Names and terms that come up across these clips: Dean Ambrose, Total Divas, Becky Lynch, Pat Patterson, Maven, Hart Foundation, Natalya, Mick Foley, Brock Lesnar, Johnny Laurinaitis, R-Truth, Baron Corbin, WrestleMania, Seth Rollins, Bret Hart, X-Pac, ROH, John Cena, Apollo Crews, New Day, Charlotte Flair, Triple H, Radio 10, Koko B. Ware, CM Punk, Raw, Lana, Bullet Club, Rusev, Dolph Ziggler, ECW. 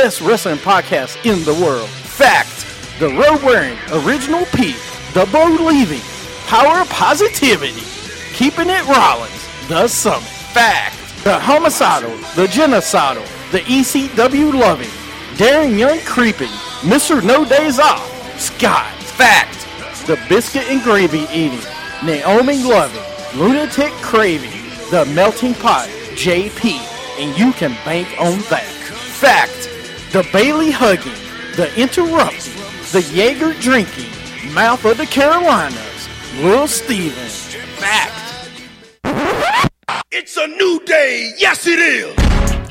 best wrestling podcast in the world. Fact. The robe-wearing, original Pete, the bow-leaving, power of positivity, keeping it Rollins, the Summit. Fact. The homicidal, the genocidal, the ECW loving, Darren Young creeping, Mr. No Days Off, Scott. Fact. The biscuit and gravy eating, Naomi loving, lunatic craving, the melting pot, JP, and you can bank on that. Fact. The Bailey hugging, the interrupting, the Jaeger drinking, mouth of the Carolinas, Lil Steven. Fact. It's a new day. Yes, it is.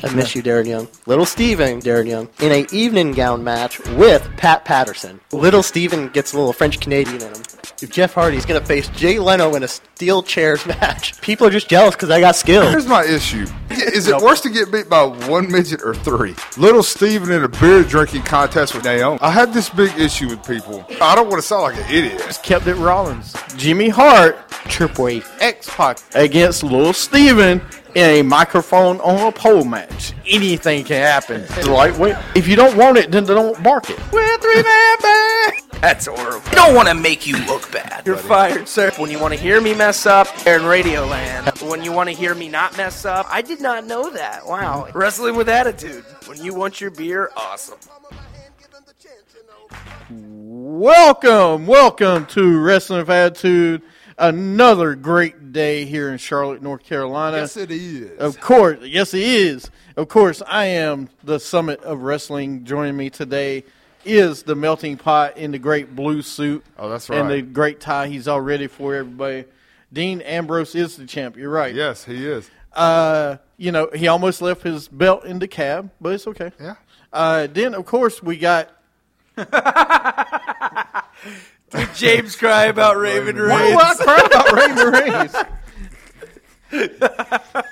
I miss you, Darren Young. Little Steven, Darren Young, in an evening gown match with Pat Patterson. Little Steven gets a little French-Canadian in him. If Jeff Hardy's going to face Jay Leno in a steel chairs match, people are just jealous because I got skills. Here's my issue. Is it worse to get beat by one midget or three? Little Steven in a beer drinking contest with Naomi. I have this big issue with people. I don't want to sound like an idiot. Just kept it Rollins. Jimmy Hart, Triple H, X-Pac against Little Steven in a microphone on a pole match. Anything can happen. Lightweight. If you don't want it, then don't bark it. We're three-man band. That's horrible. I don't want to make you look bad. You're fired, sir. When you want to hear me mess up, you're in Radio Land. When you want to hear me not mess up, I did not know that. Wow. Wrestling with attitude. When you want your beer, awesome. Welcome to Wrestling with Attitude. Another great day here in Charlotte, North Carolina. Yes, it is. Of course. Yes, it is. Of course, I am the Summit of Wrestling. Joining me today is the melting pot in the great blue suit. Oh, that's right. And the great tie he's all ready for everybody. Dean Ambrose is the champ. You're right. Yes, he is. You know, he almost left his belt in the cab, but it's okay. Yeah. Then, of course, we got... Did James cry about Raven Reigns? Why would I cry about Raven Reigns?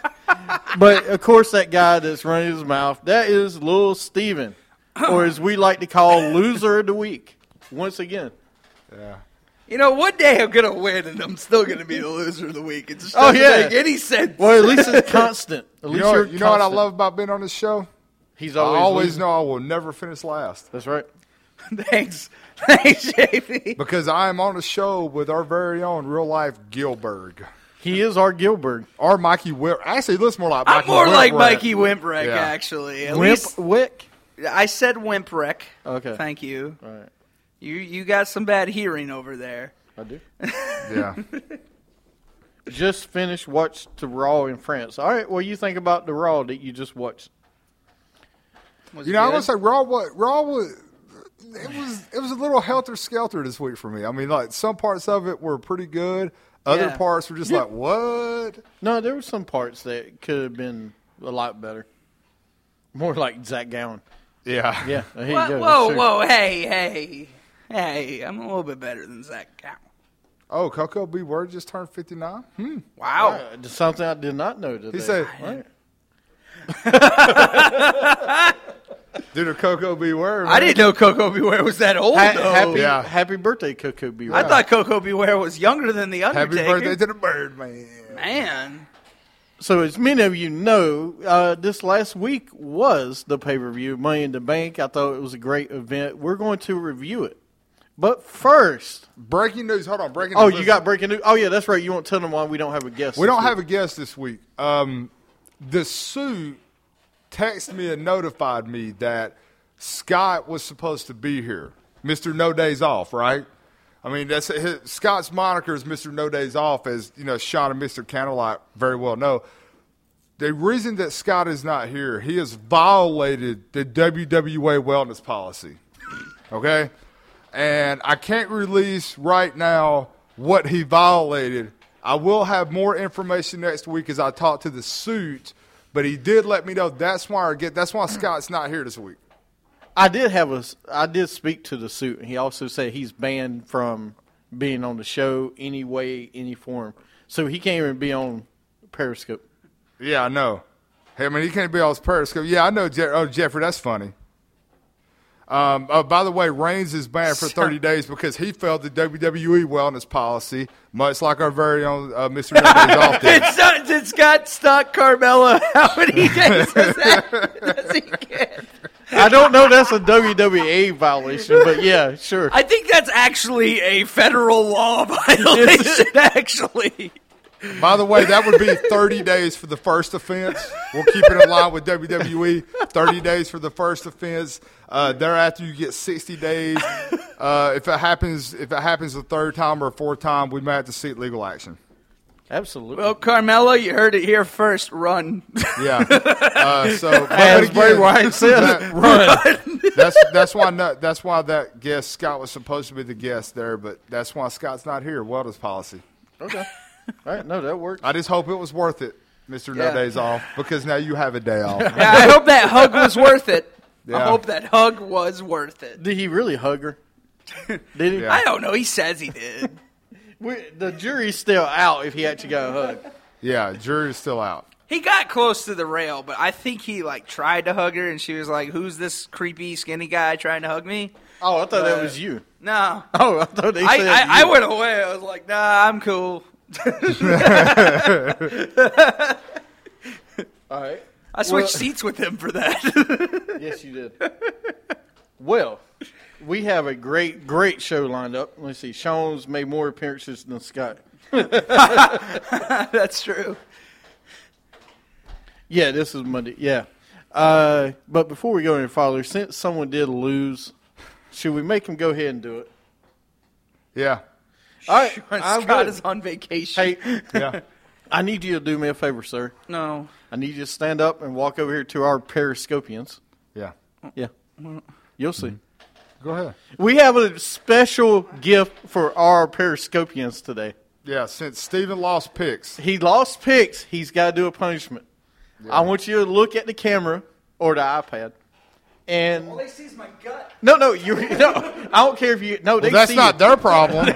But, of course, that guy that's running his mouth, that is Lil Steven, or as we like to call, Loser of the Week, once again. Yeah. You know, one day I'm going to win, and I'm still going to be the Loser of the Week. It just doesn't make any sense. Well, at least it's constant. At least you know what I love about being on this show? I always know I will never finish last. That's right. Thanks, JP. Because I am on a show with our very own real-life Gilbert. He is our Gilbert. Our Mikey Whip. Actually, looks more like Mikey Whipwreck. I'm more like Mikey Whipwreck, actually. Whipwreck? I said Whipwreck. Okay. Thank you. All right. You got some bad hearing over there. I do? Yeah. Just finished watching the Raw in France. All right, what do you think about the Raw that you just watched? I'm going to say Raw was... It was a little helter-skelter this week for me. I mean, like, some parts of it were pretty good. Other parts were just like, what? No, there were some parts that could have been a lot better. More like Zach Gowen. Yeah. Yeah. Whoa, hey. I'm a little bit better than Zach Gowen. Oh, Koko B. Ware just turned 59? Wow. Right. Something I did not know today. He said, what? Dude, Koko B. Ware. Man. I didn't know Koko B. Ware was that old, though. Happy birthday, Koko B. Ware. I thought Koko B. Ware was younger than The Undertaker. Happy birthday to the Birdman. Man. So, as many of you know, this last week was the pay-per-view, Money in the Bank. I thought it was a great event. We're going to review it. But first... Breaking news. Hold on. Breaking news. Oh, you got breaking news? Oh, yeah, that's right. You won't tell them why we don't have a guest. We don't have a guest this week. The suit... texted me and notified me that Scott was supposed to be here. Mr. No Days Off, right? I mean, that's Scott's moniker is Mr. No Days Off, as you know, Sean and Mr. Candlelight very well know. The reason that Scott is not here, he has violated the WWA wellness policy. Okay? And I can't release right now what he violated. I will have more information next week as I talk to the suit. But he did let me know that's why Scott's not here this week. I did speak to the suit, and he also said he's banned from being on the show any way, any form. So he can't even be on Periscope. Yeah, I know. Hey, I mean, he can't be on Periscope. Yeah, I know. Jeffrey, that's funny. By the way, Reigns is banned for 30 days because he failed the WWE wellness policy, much like our very own Mr. No Days Off. Did Scott stalk Carmella? How many days does he get? I don't know that's a WWE violation, but yeah, sure. I think that's actually a federal law violation, actually. By the way, that would be 30 days for the first offense. We'll keep it in line with WWE. 30 days for the first offense. Thereafter, you get 60 days. If it happens the third time or fourth time, we might have to seek legal action. Absolutely. Well, Carmella, you heard it here first. Run. Yeah. As Bray Wyatt said, run. That's why that guest Scott was supposed to be the guest there, but that's why Scott's not here. Wellness policy. Okay. All right, no, that works. I just hope it was worth it, Mr. No Days Off, because now you have a day off. Yeah, I hope that hug was worth it. Yeah. I hope that hug was worth it. Did he really hug her? Did he? Yeah. I don't know. He says he did. The jury's still out if he actually got a hug. Yeah, jury's still out. He got close to the rail, but I think he tried to hug her, and she was like, "Who's this creepy skinny guy trying to hug me?" Oh, I thought that was you. No. Oh, I thought they said I went away. I was like, "Nah, I'm cool." All right. I switched seats with him for that. Yes, you did. Well, we have a great, great show lined up. Let's see. Sean's made more appearances than Scott. That's true. Yeah, this is Monday. Yeah. But before we go any farther, since someone did lose, should we make him go ahead and do it? Yeah. All right, Scott is on vacation. Hey, yeah. I need you to do me a favor, sir. No. I need you to stand up and walk over here to our Periscopians. Yeah. Yeah. You'll see. Go ahead. We have a special gift for our Periscopians today. Yeah, since Steven lost picks. He lost picks. He's got to do a punishment. Yeah. I want you to look at the camera or the iPad. And all they see is my gut. No, I don't care if you. No, they that's see not it. Their problem.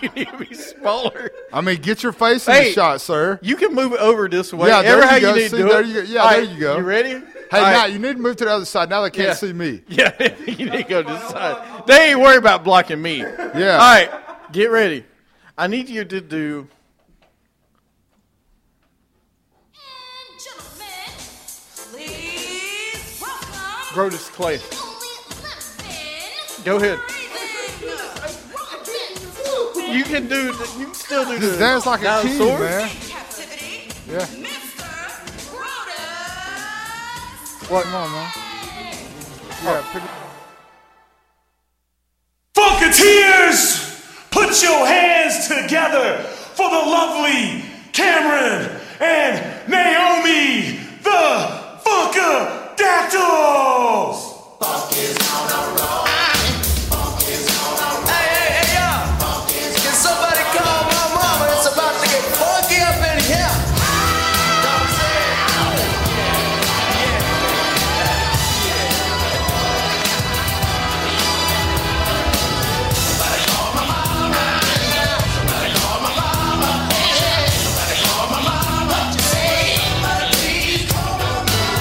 You need to be smaller. I mean, get your face in the shot, sir. You can move it over this way. Yeah, there you go. You see, there you go. Yeah, all there you go. You ready? Hey, now you need to move to the other side. Now they can't see me. Yeah, you need to go to the side. They ain't worried about blocking me. Yeah. All right, get ready. I need you to do. Brodus Clay. Go ahead. You can do. You can still do this. Dance like a king, man. Yeah. What, on, man? Yeah. Funketeers, put your hands together for the lovely Cameron and Naomi, the Funker. Dactyls! Funk is on a roll. Funk is on a roll. Hey, yeah. Funk is on. Can somebody call my mama? It's about to get funky up in here. Don't say it. Somebody call my mama. Somebody call my mama. Somebody call my mama. Somebody please call my mama.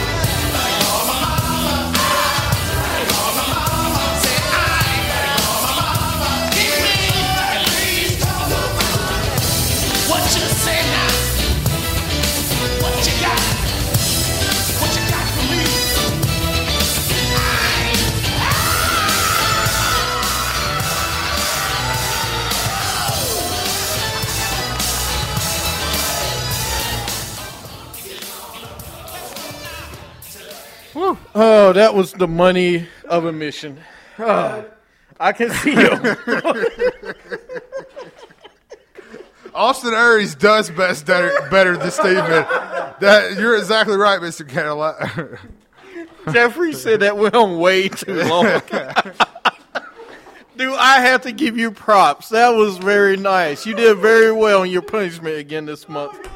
Oh, that was the money of a mission. Oh, I can see him. Austin Aries does best better than Steven. You're exactly right, Mr. Cadillac. Jeffrey said that went on way too long. Dude, I have to give you props. That was very nice. You did very well on your punishment again this month.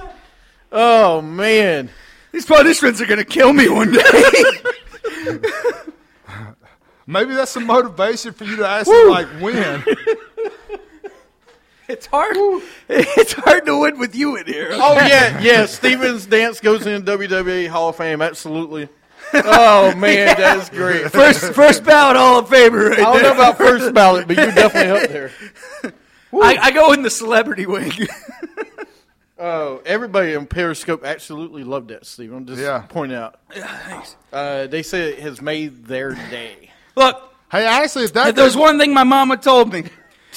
Oh, man. These punishments are going to kill me one day. Maybe that's some motivation for you to ask them, when. It's hard. It's hard to win with you in here. Oh, yeah. Steven's dance goes in WWE Hall of Fame. Absolutely. Oh, man, that is great. First ballot Hall of Famer right there. I don't know about first ballot, but you're definitely up there. I go in the celebrity wing. Oh, everybody in Periscope absolutely loved that, Steve. I'm just pointing out. Yeah, thanks. They say it has made their day. Look. Hey, actually, if there's one thing my mama told me,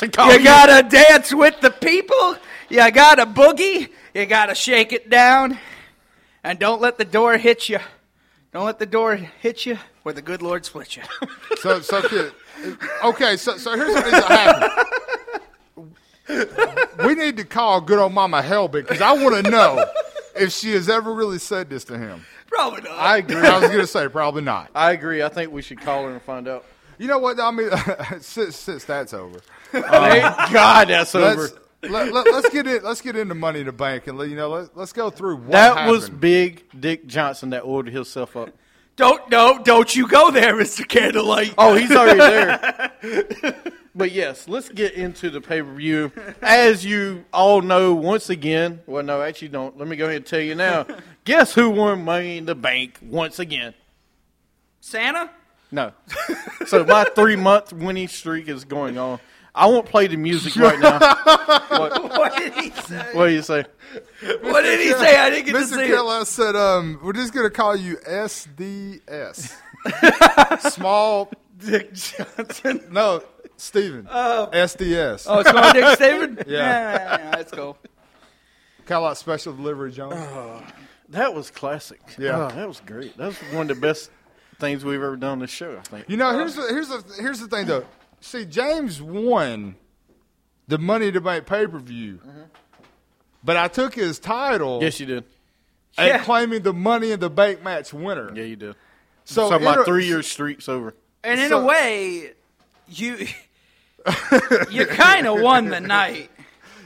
you got to dance with the people, you got to boogie, you got to shake it down, and don't let the door hit you. Don't let the door hit you or the good Lord split you. So here's what needs to happen. We need to call good old Mama Helbig because I want to know if she has ever really said this to him. Probably not. I agree. I was going to say probably not. I agree. I think we should call her and find out. You know what? I mean, since that's over, thank God that's over. Let's get into Money in the Bank and let's go through what happened. Was Big Dick Johnson that ordered himself up. Don't you go there, Mr. Candlelight. Oh, he's already there. But yes, let's get into the pay-per-view. As you all know, once again, well, no, actually don't. Let me go ahead and tell you now. Guess who won Money in the Bank once again? Santa? No. So my 3-month winning streak is going on. I won't play the music right now. What did he say? What did he say? What did he say? I didn't get to see it. Mr. Kellow said, we're just going to call you SDS. Small Dick Johnson. No, Steven. SDS. Oh, Small Dick Steven? Yeah, that's cool. Kellow Special Delivery Jones. That was classic. Yeah. Oh, that was great. That was one of the best things we've ever done on this show, I think. You know, here's the thing, though. See, James won the Money in the Bank pay-per-view, but I took his title. Yes, you did. And claiming the Money in the Bank match winner. Yeah, you did. So my 3-year streak's over. And in a way, you kind of won the night.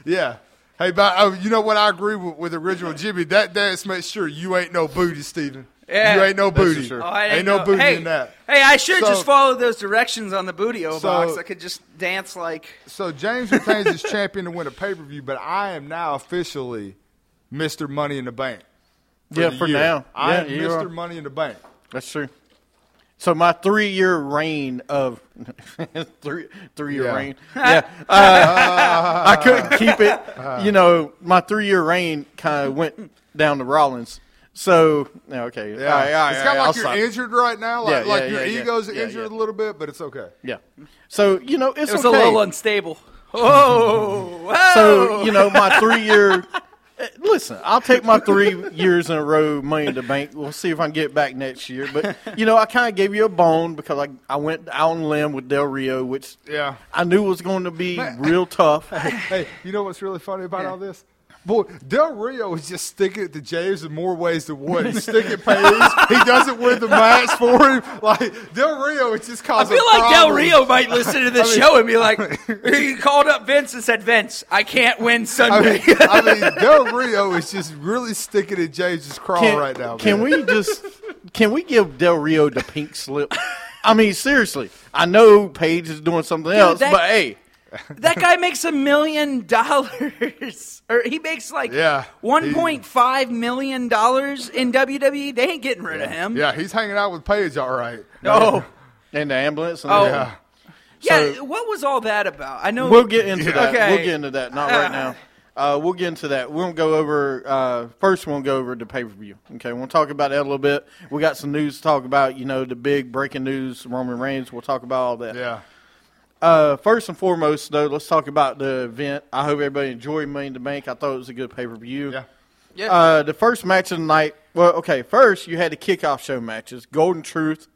Yeah. Hey, you know what? I agree with original Jimmy. That dance makes sure you ain't no booty, Steven. Yeah. You ain't no booty. Sure. Oh, ain't no booty in that. Hey, I should just follow those directions on the booty-o box. I could just dance like. So James retains his champion to win a pay-per-view, but I am now officially Mr. Money in the Bank. For now. I am Mr. Money in the Bank. That's true. So my 3-year reign of – reign. Yeah. I couldn't keep it. My 3-year reign kind of went down to Rollins. So, okay. Yeah. All right, it's kind of like you're injured right now. Your ego's injured a little bit, but it's okay. Yeah. So, it was a little unstable. Oh. So, my 3-year – listen, I'll take my 3 years in a row Money in the Bank. We'll see if I can get back next year. But, I kind of gave you a bone because I went out on a limb with Del Rio, which I knew was going to be real tough. Hey, you know what's really funny about all this? Boy, Del Rio is just sticking it to James in more ways than one. He's sticking Paige. He doesn't win the match for him. Like, Del Rio is just causing problems. I feel like Del Rio might listen to this show and be like, he called up Vince and said, Vince, I can't win Sunday. I mean Del Rio is just really sticking it to James' crawl right now. Man. Can we give Del Rio the pink slip? I mean, seriously. I know Paige is doing something else, but hey. That guy makes $1 million, or he makes $1.5 million in WWE. They ain't getting rid of him. Yeah, he's hanging out with Paige, all right. No, and the ambulance. And so, what was all that about? I know we'll get into that. Okay. We'll get into that. Not right now. We'll get into that. We won't go over. First, we'll go over the pay per view. Okay, we'll talk about that a little bit. We got some news to talk about. The big breaking news, Roman Reigns. We'll talk about all that. Yeah. First and foremost, though, let's talk about the event. I hope everybody enjoyed Money in the Bank. I thought it was a good pay-per-view. Yeah. The first match of the night. Well, okay, first you had the kickoff show matches: Golden Truth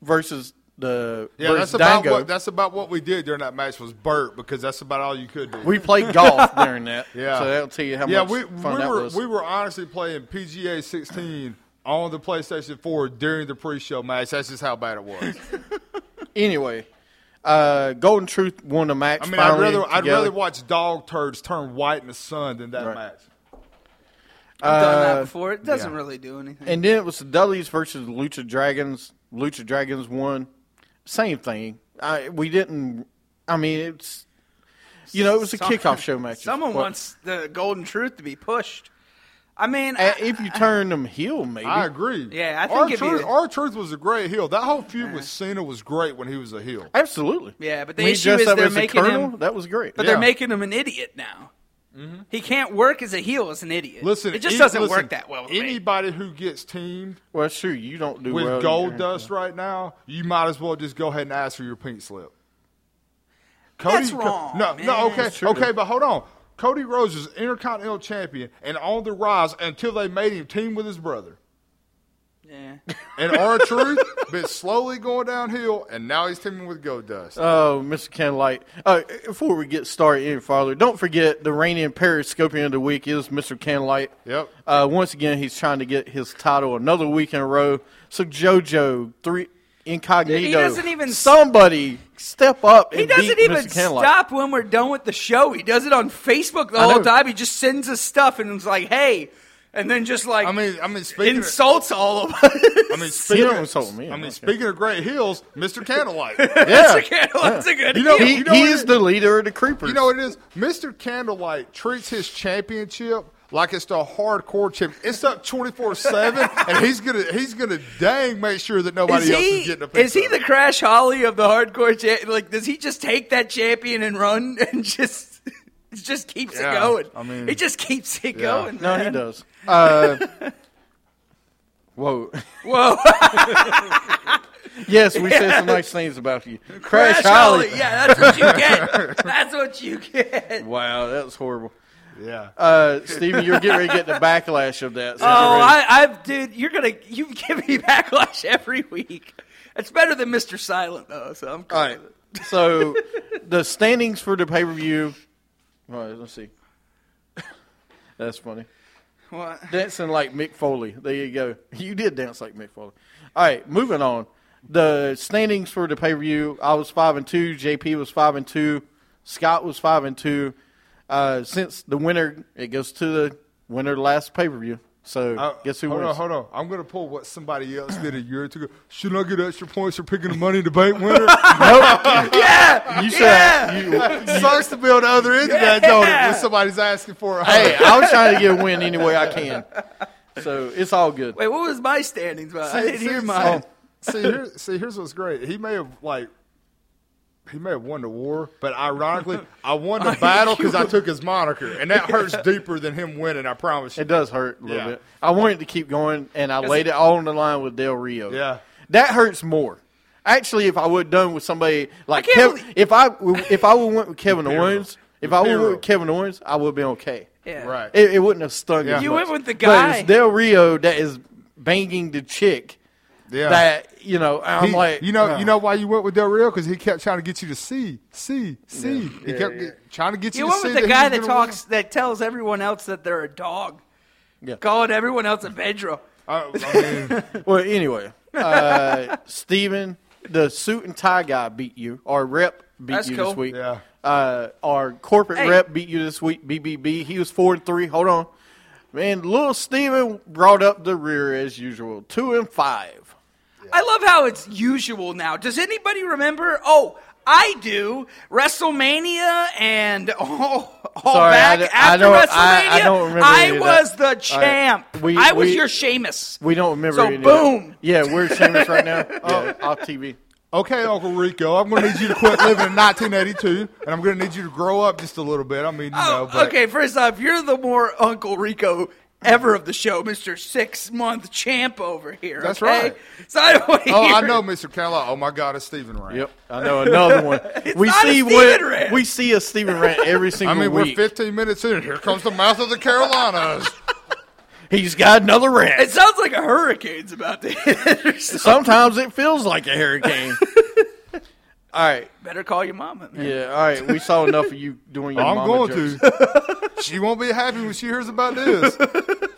versus the versus Dango. That's about what we did during that match was Burt because that's about all you could do. We played golf during that. Yeah. So that'll tell you how much fun that was. We were honestly playing PGA 16 on the PlayStation 4 during the pre-show match. That's just how bad it was. Anyway. Golden Truth won the match. I mean, I'd rather watch dog turds turn white in the sun than that match. I've done that before. It doesn't really do anything. And then it was the Dudleys versus the Lucha Dragons. Lucha Dragons won. Same thing. It was a kickoff show match. Someone wants the Golden Truth to be pushed. I mean, if you turn them heel, maybe. I agree. Yeah, I think R-Truth was a great heel. That whole feud with Cena was great when he was a heel. Absolutely. Yeah, but the issue is they're making him. That was great. But they're making him an idiot now. Mm-hmm. He can't work as a heel as an idiot. Listen, it just doesn't work that well with anybody who gets teamed. Well, sure, you don't do with well Goldust right now. You might as well just go ahead and ask for your pink slip. Cody, that's wrong. Okay, but hold on. Cody Rhodes is Intercontinental Champion and on the rise until they made him team with his brother. Yeah. And R-Truth been slowly going downhill, and now he's teaming with Goldust. Oh, Mr. Candlelight. Before we get started any farther, don't forget the reigning Periscopian of the week is Mr. Candlelight. Yep. Once again, he's trying to get his title another week in a row. So, JoJo, Incognito. He doesn't even somebody step up. And he doesn't beat even Mr. stop when we're done with the show. He does it on Facebook the whole time. He just sends us stuff and is like, "Hey," and then just like insults all of us. Speaking of great heels, Mr. Candlelight. Yeah. Mr. Candlelight's a good heel. He is the leader of the Creepers. You know what it is? Mr. Candlelight treats his championship like it's the hardcore chip. It's up 24/7, and he's gonna make sure that nobody else is getting a pick. Is he the Crash Holly of the hardcore champion? Like, does he just take that champion and run and just keeps it going? I mean, it just keeps it going. Man. No, he does. Whoa. Yes, we said some nice things about you. Crash Holly. Yeah, that's what you get. Wow, that was horrible. Yeah, Steven, you're getting ready to get the backlash of that. So you give me backlash every week. It's better than Mr. Silent though, so I'm cool. All right. So the standings for the pay per view. All right, let's see. That's funny. What? Dancing like Mick Foley. There you go. You did dance like Mick Foley. All right, moving on. The standings for the pay per view. I was 5-2. JP was 5-2. Scott was 5-2. Since the winner, it goes to the winner last pay-per-view. So, guess who wins? Hold on. I'm going to pull what somebody else did a year or 2 ago. Should I get extra points for picking the Money in the Bank winner? Nope. Yeah. You said it sucks to build the other end of that, don't it, when somebody's asking for a hug. Hey, I was trying to get a win any way I can. So, it's all good. Wait, what was my standings? I didn't hear mine. Here's what's great. He may have, he may have won the war, but ironically, I won the battle because I took his moniker, and that hurts deeper than him winning, I promise you. It does hurt a little bit. I wanted to keep going, and I laid it all on the line with Del Rio. Yeah. That hurts more. Actually, if I would have done with somebody like Kevin, if I would have went with Kevin Owens, I would have been okay. Yeah. Right. It wouldn't have stung as much. You went with the guy. But it's Del Rio that is banging the chick. Yeah. That, you know why you went with Del Rio? Because he kept trying to get you to see. Yeah. He kept trying to get you to see. You went with the guy that that tells everyone else that they're a dog. Yeah. Calling everyone else a Pedro. Well, anyway, Steven, the suit and tie guy beat you. Our rep beat you this week. Yeah. Our corporate rep beat you this week, BBB. He was 4-3. Hold on. Man, little Steven brought up the rear as usual. 2-5. I love how it's usual now. Does anybody remember? Oh, I do. WrestleMania and WrestleMania. I don't remember. I was the champ. I was your Sheamus. We don't remember. So boom. Yeah, we're Sheamus right now. Off TV. Okay, Uncle Rico, I'm going to need you to quit living in 1982, and I'm going to need you to grow up just a little bit. I mean, okay, first off, you're the more Uncle Rico ever of the show, Mr. 6-month champ over here. That's right. So I don't want to hear. I know, Mr. Candlelight. Oh, my God, it's Steven Rant. Yep, I know another one. We see a Steven Rant every single week. We're 15 minutes in, and here comes the mouth of the Carolinas. He's got another rant. It sounds like a hurricane's about to hit. Sometimes it feels like a hurricane. All right. Better call your mama, man. Yeah, all right. We saw enough of you doing your mama jokes. She won't be happy when she hears about this.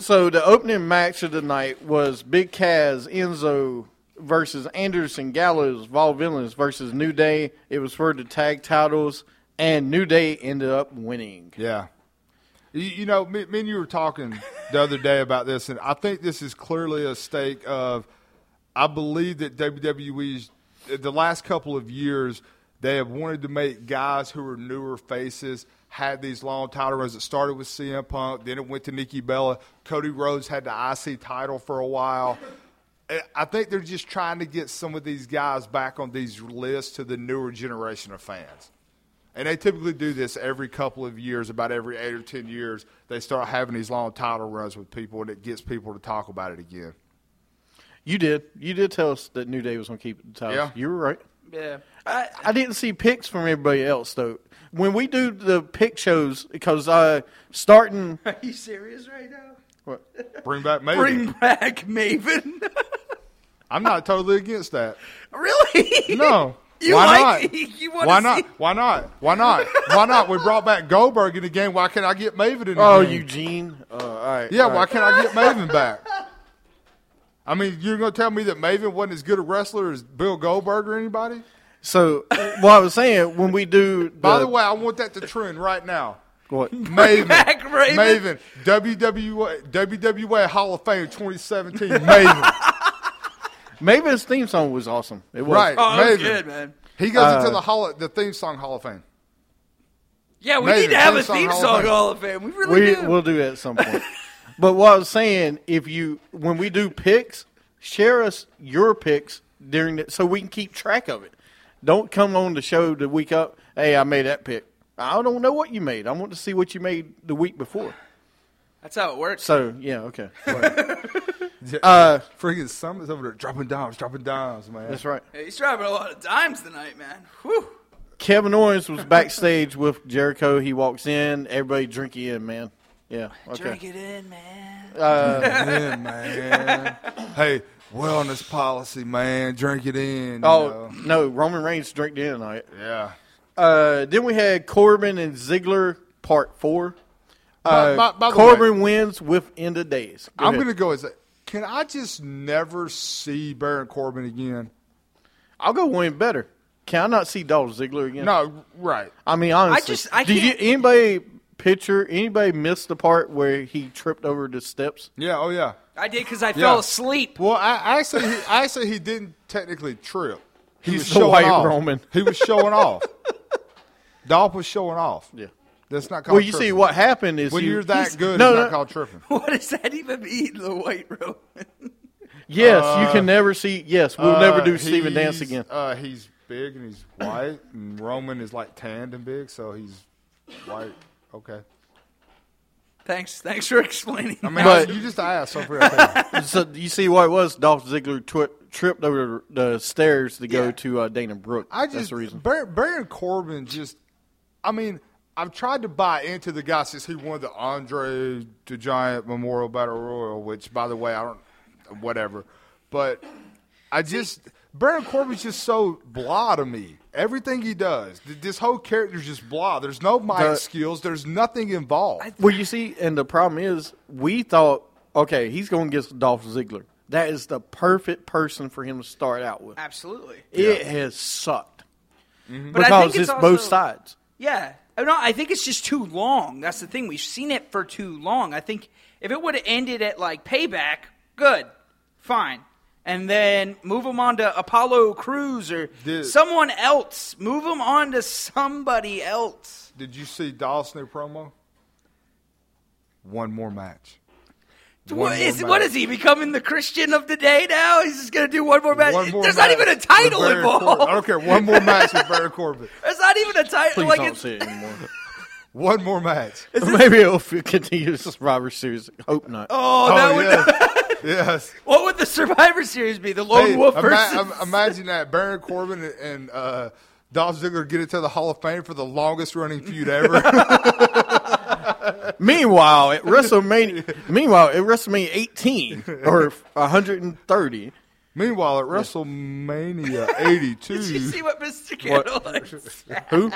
So the opening match of the night was Big Kaz, Enzo versus Anderson, Gallows, Vol Villains versus New Day. It was for the tag titles, and New Day ended up winning. Yeah. You know, me and you were talking the other day about this, and I think this is clearly a stake of I believe that WWE's the last couple of years, they have wanted to make guys who are newer faces had these long title runs. It started with CM Punk, then it went to Nikki Bella. Cody Rhodes had the IC title for a while. I think they're just trying to get some of these guys back on these lists to the newer generation of fans. And they typically do this every couple of years, about every 8 or 10 years. They start having these long title runs with people, and it gets people to talk about it again. You did. You did tell us that New Day was going to keep the titles. Yeah. You were right. Yeah. I didn't see picks from everybody else, though. When we do the pick shows, because starting – Are you serious right now? What? Bring back Maven. Bring back Maven. I'm not totally against that. Really? No. Why not? We brought back Goldberg in the game. Why can't I get Maven in the game? Oh, Eugene. All right. Yeah, all right. Why can't I get Maven back? I mean, you're going to tell me that Maven wasn't as good a wrestler as Bill Goldberg or anybody? So, well, I was saying, when we do the... By the way, I want that to trend right now. What? Maven. WWE Hall of Fame 2017. Maven. Maven's theme song was awesome. It was. Right. Oh, it was good, man. He goes into the theme song Hall of Fame. Yeah, we need to have a theme song Hall of Fame. We really do. We'll do that at some point. But what I was saying, when we do picks, share us your picks during the, so we can keep track of it. Don't come on the show the week up, hey, I made that pick. I don't know what you made. I want to see what you made the week before. That's how it works. So, yeah, okay. Freaking Summit's over there dropping dimes, man. That's right. Yeah, he's dropping a lot of dimes tonight, man. Whew. Kevin Owens was backstage with Jericho. He walks in. Everybody drink it in, man. Yeah. Okay. Drink it in, man. Hey, wellness policy, man. Drink it in. No. Roman Reigns drank it in tonight. Yeah. Then we had Corbin and Ziggler part 4. Corbin wins within the days. I'm going to go as can I just never see Baron Corbin again? I'll go one better. Can I not see Dolph Ziggler again? No, right. I mean, honestly, anybody miss the part where he tripped over the steps? Yeah, oh yeah. I did because I fell asleep. Well, I say he didn't technically trip. He was showing off. Roman. He was showing off. Dolph was showing off. Yeah. That's not called tripping. Well, you see, what happened is... When you're that good, it's not called tripping. What does that even mean, the White Roman? Yes, you can never see... Yes, we'll never do Steven Dance again. He's big and he's white, and Roman is, like, tanned and big, so he's white. Okay. Thanks for explaining. I mean, you just asked. So you see what it was? Dolph Ziggler tripped over the stairs to go to Dana Brooke. That's the reason. Baron Corbin just... I mean... I've tried to buy into the guy since he won the Andre the Giant Memorial Battle Royal, which, by the way, I don't – whatever. But I just – Baron Corbin's just so blah to me. Everything he does, this whole character's just blah. There's no mic skills. There's nothing involved. Well, you see, and the problem is we thought, okay, he's going to get Dolph Ziggler. That is the perfect person for him to start out with. Absolutely. It has sucked. Mm-hmm. Because I think it's also, both sides. Yeah. No, I think it's just too long. That's the thing. We've seen it for too long. I think if it would have ended at, like, Payback, good, fine. And then move them on to Apollo Crews or someone else. Move them on to somebody else. Did you see Dolph's new promo? One more match. What is he, becoming the Christian of the day now? He's just going to do one more match. There's not even a title involved. I don't care. One more match with Baron Corbin. There's not even a title. Please don't say it anymore. One more match. Maybe it'll continue the Survivor Series. Hope not. Oh, that would. Yes. What would the Survivor Series be? The Lone Wolf versus? Imagine that. Baron Corbin and Dolph Ziggler get into the Hall of Fame for the longest running feud ever. Meanwhile, at WrestleMania 18 or 130. Meanwhile, at WrestleMania 82. Did you see what Mr. Candlelight said? Who?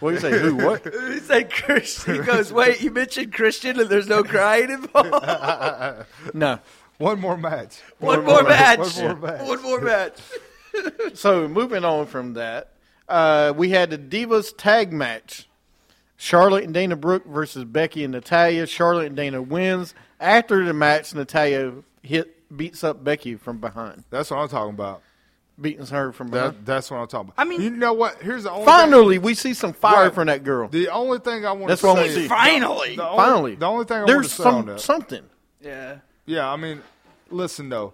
What did he say? Who? What? He said Christian. He goes, wait, you mentioned Christian and there's no crying involved? No. One more match. One more match. So, moving on from that, we had the Divas tag match. Charlotte and Dana Brooke versus Becky and Natalya. Charlotte and Dana wins. After the match, Natalya beats up Becky from behind. That's what I'm talking about. Beating her from behind. That's what I'm talking about. I mean, you know what? Here's the only thing. We see some fire from that girl. The only thing I want to say is finally. The only thing I want to say on that. There's something. Yeah. Yeah, I mean, listen, though.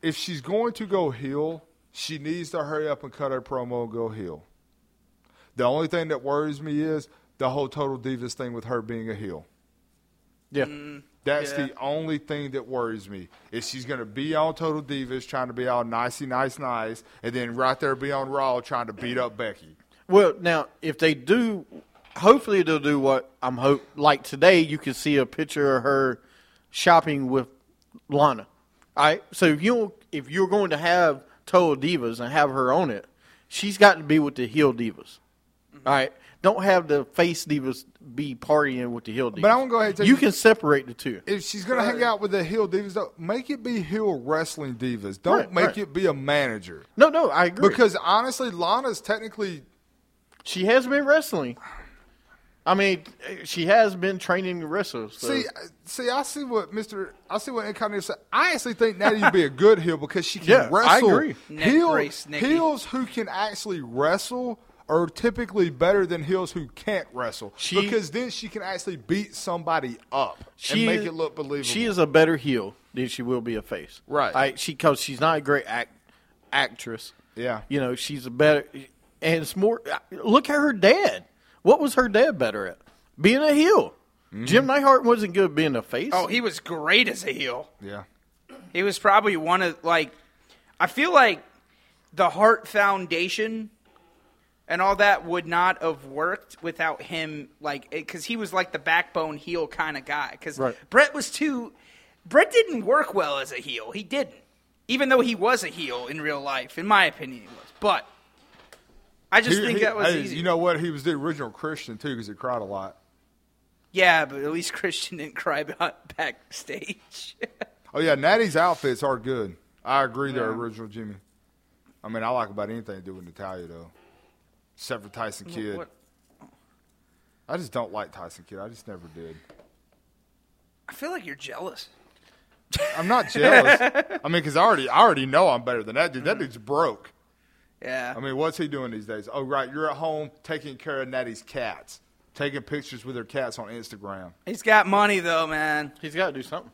If she's going to go heel, she needs to hurry up and cut her promo and go heel. The only thing that worries me is the whole Total Divas thing with her being a heel. Yeah. That's the only thing that worries me, is she's going to be on Total Divas trying to be all nicey, nice, nice, and then right there be on Raw trying to beat up Becky. Well, now, if they do, hopefully they'll do what I'm hope. Like today, you can see a picture of her shopping with Lana. All right? So if you're going to have Total Divas and have her on it, she's got to be with the heel divas. All right? Don't have the face divas be partying with the heel divas. But I'm going to go ahead and tell you. You can separate the two. If she's going to hang out with the heel divas, though, make it be heel wrestling divas. Don't make it be a manager. No, I agree. Because honestly, Lana's technically... She has been wrestling. I mean, she has been training wrestlers. So. See, I see what Incognito said. I actually think Natty would be a good heel because she can wrestle. I agree. Heels who can actually wrestle are typically better than heels who can't wrestle. Because then she can actually beat somebody up and make it look believable. She is a better heel than she will be a face. Right. Because she's not a great actress. Yeah. You know, she's a better... And it's more... Look at her dad. What was her dad better at? Being a heel. Mm-hmm. Jim Neidhart wasn't good being a face. Oh, he was great as a heel. Yeah. He was probably one of... I feel like the Hart Foundation... And all that would not have worked without him, because he was the backbone heel kind of guy. Because Brett didn't work well as a heel. He didn't, even though he was a heel in real life, in my opinion, he was. But I just think that was easy. You know what? He was the original Christian too, because he cried a lot. Yeah, but at least Christian didn't cry backstage. Oh yeah, Natty's outfits are good. I agree, they're original Jimmy. I mean, I like about anything to do with Natalya though. Except for Tyson Kidd. I just don't like Tyson Kidd. I just never did. I feel like you're jealous. I'm not jealous. I mean, because I already know I'm better than that dude. That dude's broke. Yeah. I mean, what's he doing these days? Oh, right. You're at home taking care of Natty's cats, taking pictures with her cats on Instagram. He's got money, though, man. He's got to do something.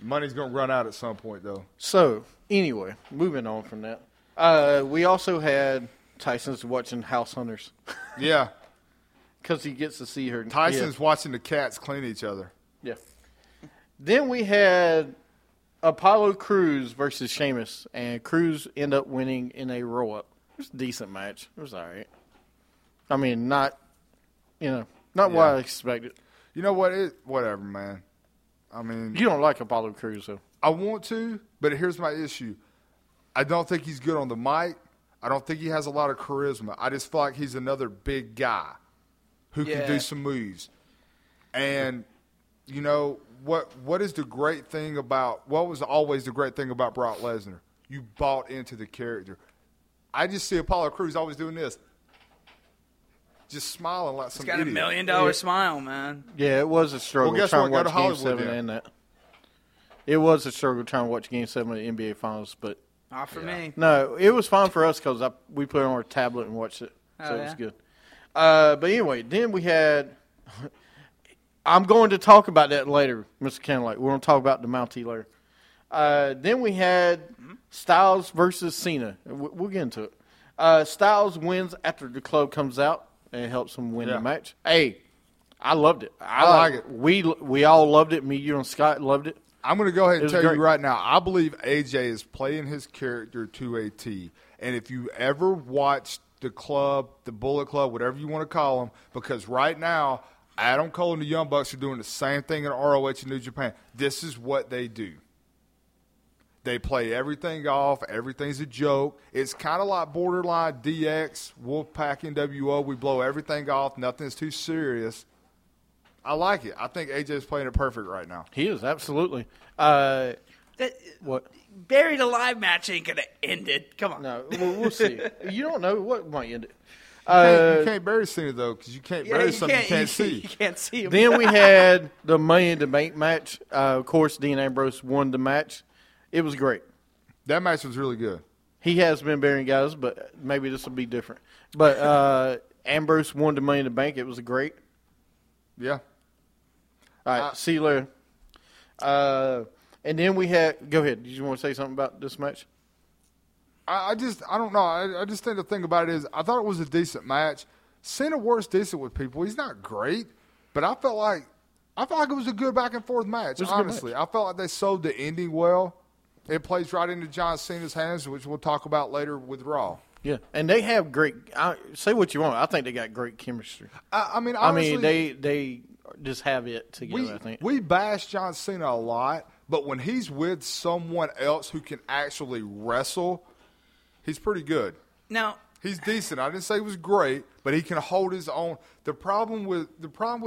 Money's going to run out at some point, though. So, anyway, moving on from that. We also had... Tyson's watching House Hunters. Yeah. Because he gets to see her. Tyson's watching the cats clean each other. Yeah. Then we had Apollo Crews versus Sheamus, and Crews ended up winning in a roll-up. It was a decent match. It was all right. I mean, not what I expected. You know what? Whatever, man. I mean. You don't like Apollo Crews, though. I want to, but here's my issue. I don't think he's good on the mic. I don't think he has a lot of charisma. I just feel like he's another big guy who can do some moves. And, you know, what was always the great thing about Brock Lesnar? You bought into the character. I just see Apollo Crews always doing this. Just smiling like some idiot. He's got a $1 million smile, man. Yeah, it was a struggle. Well, guess what? Go to Hollywood then. It was a struggle trying to watch Game 7 of the NBA Finals, but. Not for me. No, it was fine for us because we put it on our tablet and watched it. So it was good. But anyway, then we had – I'm going to talk about that later, Mr. Kenlight. We're going to talk about the Mountie later. Then we had Styles versus Cena. We'll get into it. Styles wins after the club comes out and helps him win the match. Hey, I loved it. I like it. We all loved it. Me, you, and Scott loved it. I'm going to go ahead and tell you right now, I believe AJ is playing his character to a T. And if you ever watched the club, the Bullet Club, whatever you want to call them, because right now Adam Cole and the Young Bucks are doing the same thing in ROH and New Japan. This is what they do. They play everything off. Everything's a joke. It's kind of like borderline DX, Wolfpack, NWO. We blow everything off. Nothing's too serious. I like it. I think AJ's playing it perfect right now. He is, absolutely. What? Buried Alive match ain't going to end it. Come on. No, we'll see. You don't know what might end it. You can't bury Cena, though, because you can't bury something you can't see. You can't see him. Then we had the Money in the Bank match. Of course, Dean Ambrose won the match. It was great. That match was really good. He has been burying guys, but maybe this will be different. But Ambrose won the Money in the Bank. It was great. Yeah. All right, see you later. And then we had – go ahead. Did you want to say something about this match? I just – I don't know. I just think the thing about it is I thought it was a decent match. Cena works decent with people. He's not great, but I felt like it was a good back and forth match. Honestly, match. I felt like they sold the ending well. It plays right into John Cena's hands, which we'll talk about later with Raw. Yeah, and they have great. Say what you want. I think they got great chemistry. I mean, honestly, they just have it together. I think we bash John Cena a lot, but when he's with someone else who can actually wrestle, he's pretty good. Now. He's decent. I didn't say he was great, but he can hold his own. The problem with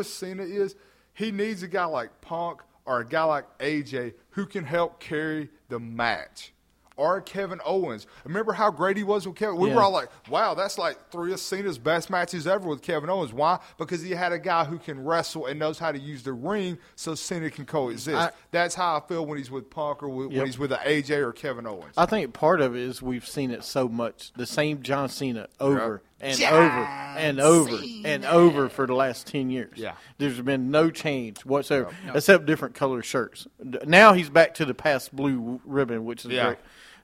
Cena is he needs a guy like Punk or a guy like AJ who can help carry the match. Or Kevin Owens. Remember how great he was with Kevin? We were all like, wow, that's like three of Cena's best matches ever with Kevin Owens. Why? Because he had a guy who can wrestle and knows how to use the ring so Cena can coexist. That's how I feel when he's with Punk or when he's with an AJ or Kevin Owens. I think part of it is we've seen it so much. The same John Cena over and over for the last 10 years. Yeah. There's been no change whatsoever, except different color shirts. Now he's back to the past blue ribbon, which is great.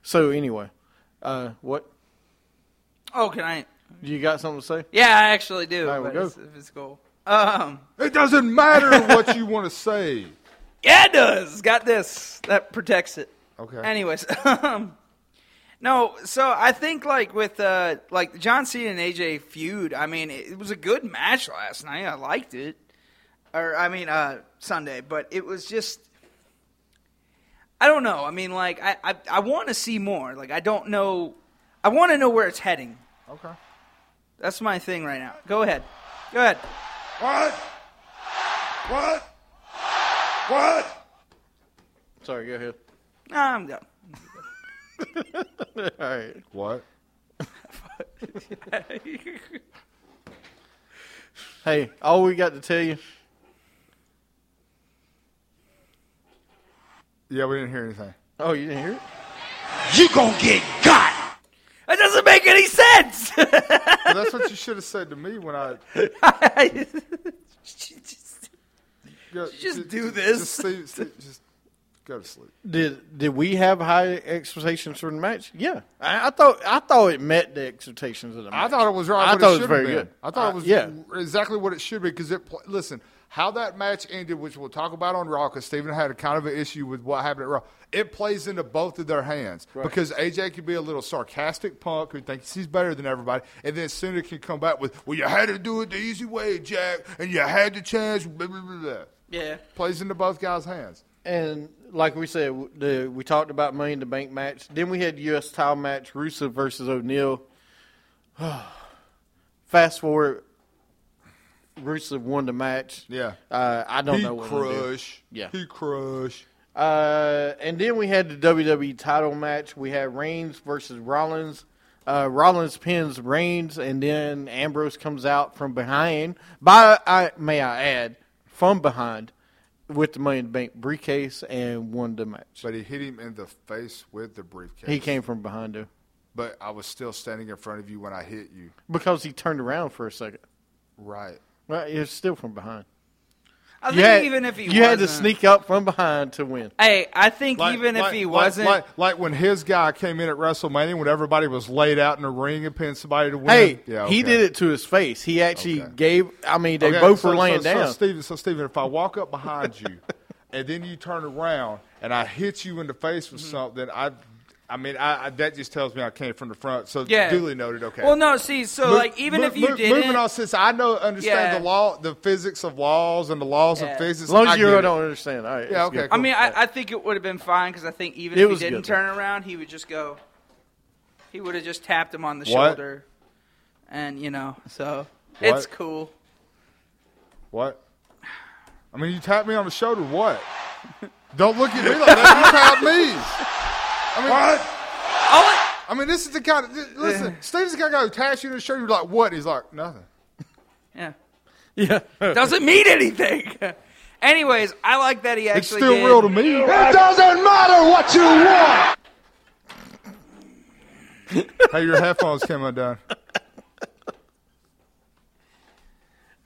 So, anyway, what? Oh, can I? You got something to say? Yeah, I actually do. All right, we'll go. If it's cool. It doesn't matter what you want to say. Yeah, it does. Got this. That protects it. Okay. Anyways. No, so I think, like, with like John Cena and AJ feud, I mean, it was a good match last night. I liked it. Or, I mean, Sunday. But it was just... I don't know. I mean, like, I want to see more. Like, I don't know. I want to know where it's heading. Okay. That's my thing right now. Go ahead. What? Sorry, go ahead. No, I'm done. All right. What? Hey, all we got to tell you. Yeah, we didn't hear anything. Oh, you didn't hear it? You gonna get got! That doesn't make any sense! Well, that's what you should have said to me when I... Just do this. Just go to sleep. Did we have high expectations for the match? Yeah. I thought it met the expectations of the match. I thought it was right. I thought it was very good. I thought it was exactly what it should be because listen... How that match ended, which we'll talk about on Raw, because Steven had a kind of an issue with what happened at Raw. It plays into both of their hands because AJ can be a little sarcastic punk who thinks he's better than everybody, and then Cena can come back with, well, you had to do it the easy way, Jack, and you had the chance, blah, blah, blah. Yeah. Plays into both guys' hands. And like we said, we talked about Money in the Bank match. Then we had U.S. title match, Rusev versus O'Neal. Fast forward. Rusev won the match. Yeah. I don't know what crushed. Yeah. He crushed. And then we had the WWE title match. We had Reigns versus Rollins. Rollins pins Reigns, and then Ambrose comes out from behind. From behind with the Money in the Bank briefcase and won the match. But he hit him in the face with the briefcase. He came from behind, though. But I was still standing in front of you when I hit you. Because he turned around for a second. Right. Well, it's still from behind. I think even if he wasn't. You had to sneak up from behind to win. Hey, I think even if he wasn't. Like when his guy came in at WrestleMania when everybody was laid out in the ring and pinned somebody to win. Hey, he did it to his face. He actually gave – I mean, they both were laying down. So, Steven, if I walk up behind you and then you turn around and I hit you in the face with something, I mean, that just tells me I came from the front. So duly noted, okay. Well, no, see, so, if you didn't. Moving on, since I understand the law, the physics of laws and the laws of physics. As long as you don't understand. All right, yeah, okay. Cool. I mean, I think it would have been fine because I think even if he didn't turn around, he would just go. He would have just tapped him on the shoulder. And, so it's cool. What? I mean, you tapped me on the shoulder, what? Don't look at me like that. You tapped me. I mean, what? I mean, this is the kind of – listen, Steve's the kind of guy who taps you to the shirt. You're like, what? He's like, nothing. Yeah. Doesn't mean anything. Anyways, I like that he actually did. It's still real to me. It doesn't matter what you want. Hey, your headphones came undone.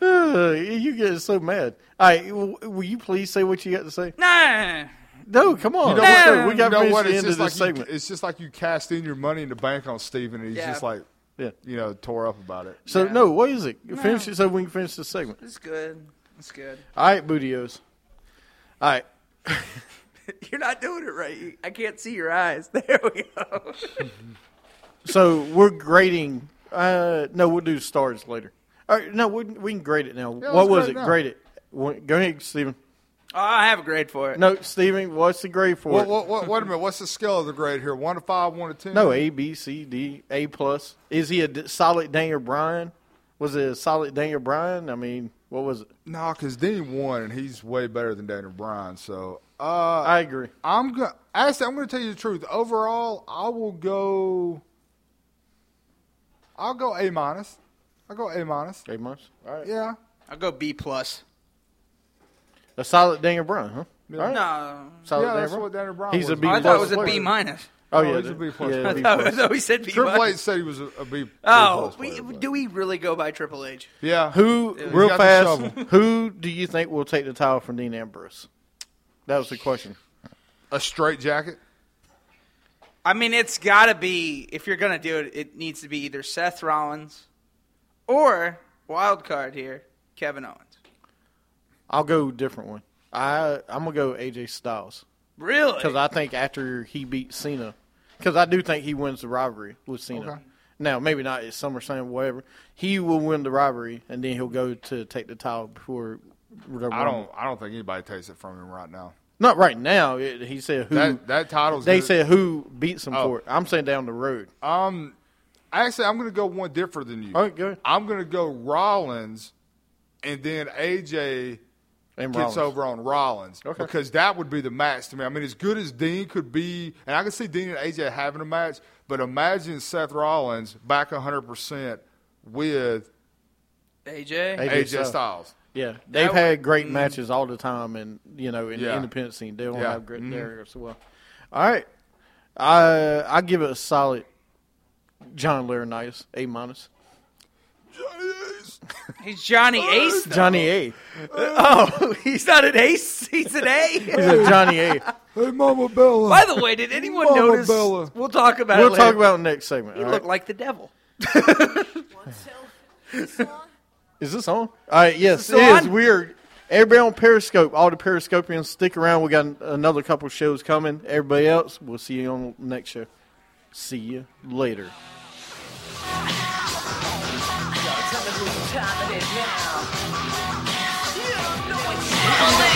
You get so mad. All right, will you please say what you got to say? Nah. No, come on. We got to finish the end of this segment. It's just like you cast in your money in the bank on Steven, and he's just like, Yeah. You know, tore up about it. So, yeah. No, what is it? No. Finish it so we can finish this segment. It's good. It's good. All right, Bootios. All right. You're not doing it right. I can't see your eyes. There we go. So, we're grading. No, we'll do stars later. All right, no, we can grade it now. Yeah, what was it? Now. Grade it. Go ahead, Stephen. Oh, I have a grade for it. No, Stephen, what's the grade for it? Wait a minute. What's the scale of the grade here? 1 to 5, 1 to 10? No, A, B, C, D, A+. Is he a solid Daniel Bryan? Was it a solid Daniel Bryan? I mean, what was it? No, because Dean won, and he's way better than Daniel Bryan. So I agree. I'm going to tell you the truth. Overall, I'll go A-. I'll go A-. A-? All right. Yeah. I'll go B+. A solid Daniel Bryan, huh? Yeah. Right. No. Solid Daniel Bryan. He's a B+. I thought it was a B-. Oh, yeah. He's a B+. Yeah, I thought he said B+. Triple H said he was a B+. Oh, do we really go by Triple H? Yeah. Real fast, who do you think will take the title from Dean Ambrose? That was the question. A straight jacket? I mean, it's got to be, if you're going to do it, it needs to be either Seth Rollins or, wild card here, Kevin Owens. I'll go different one. I'm going to go AJ Styles. Really? Because I think after he beat Cena, because I do think he wins the rivalry with Cena. Okay. Now, maybe not at SummerSlam or whatever. He will win the rivalry, and then he'll go to take the title before the I don't think anybody takes it from him right now. Not right now. He said who. That title's They good. Said who beats him for it. I'm saying down the road. Actually, I'm going to go one different than you. All right, go ahead. I'm going to go Rollins, and then AJ – and gets Rollins. Over on Rollins. Okay. Because that would be the match to me. I mean, as good as Dean could be, and I can see Dean and AJ having a match, but imagine Seth Rollins back 100% with AJ Styles. Yeah, they've had great matches all the time, and you know, in the independent scene, they don't have great there as well. All right, I give it a solid John Laurinaitis, A-. Johnny Ace. He's Johnny Ace, though. Johnny A. Oh, he's not an ace. He's an A. He's a Johnny A. Hey, Mama Bella. By the way, did anyone notice? Bella. We'll talk about it later. We'll talk about it next segment. He looked like the devil. Is this on? All right, yes, it is. We're everybody on Periscope. All the Periscopians, stick around. We got another couple shows coming. Everybody else, we'll see you on the next show. See you later. Time it is now. You don't know it's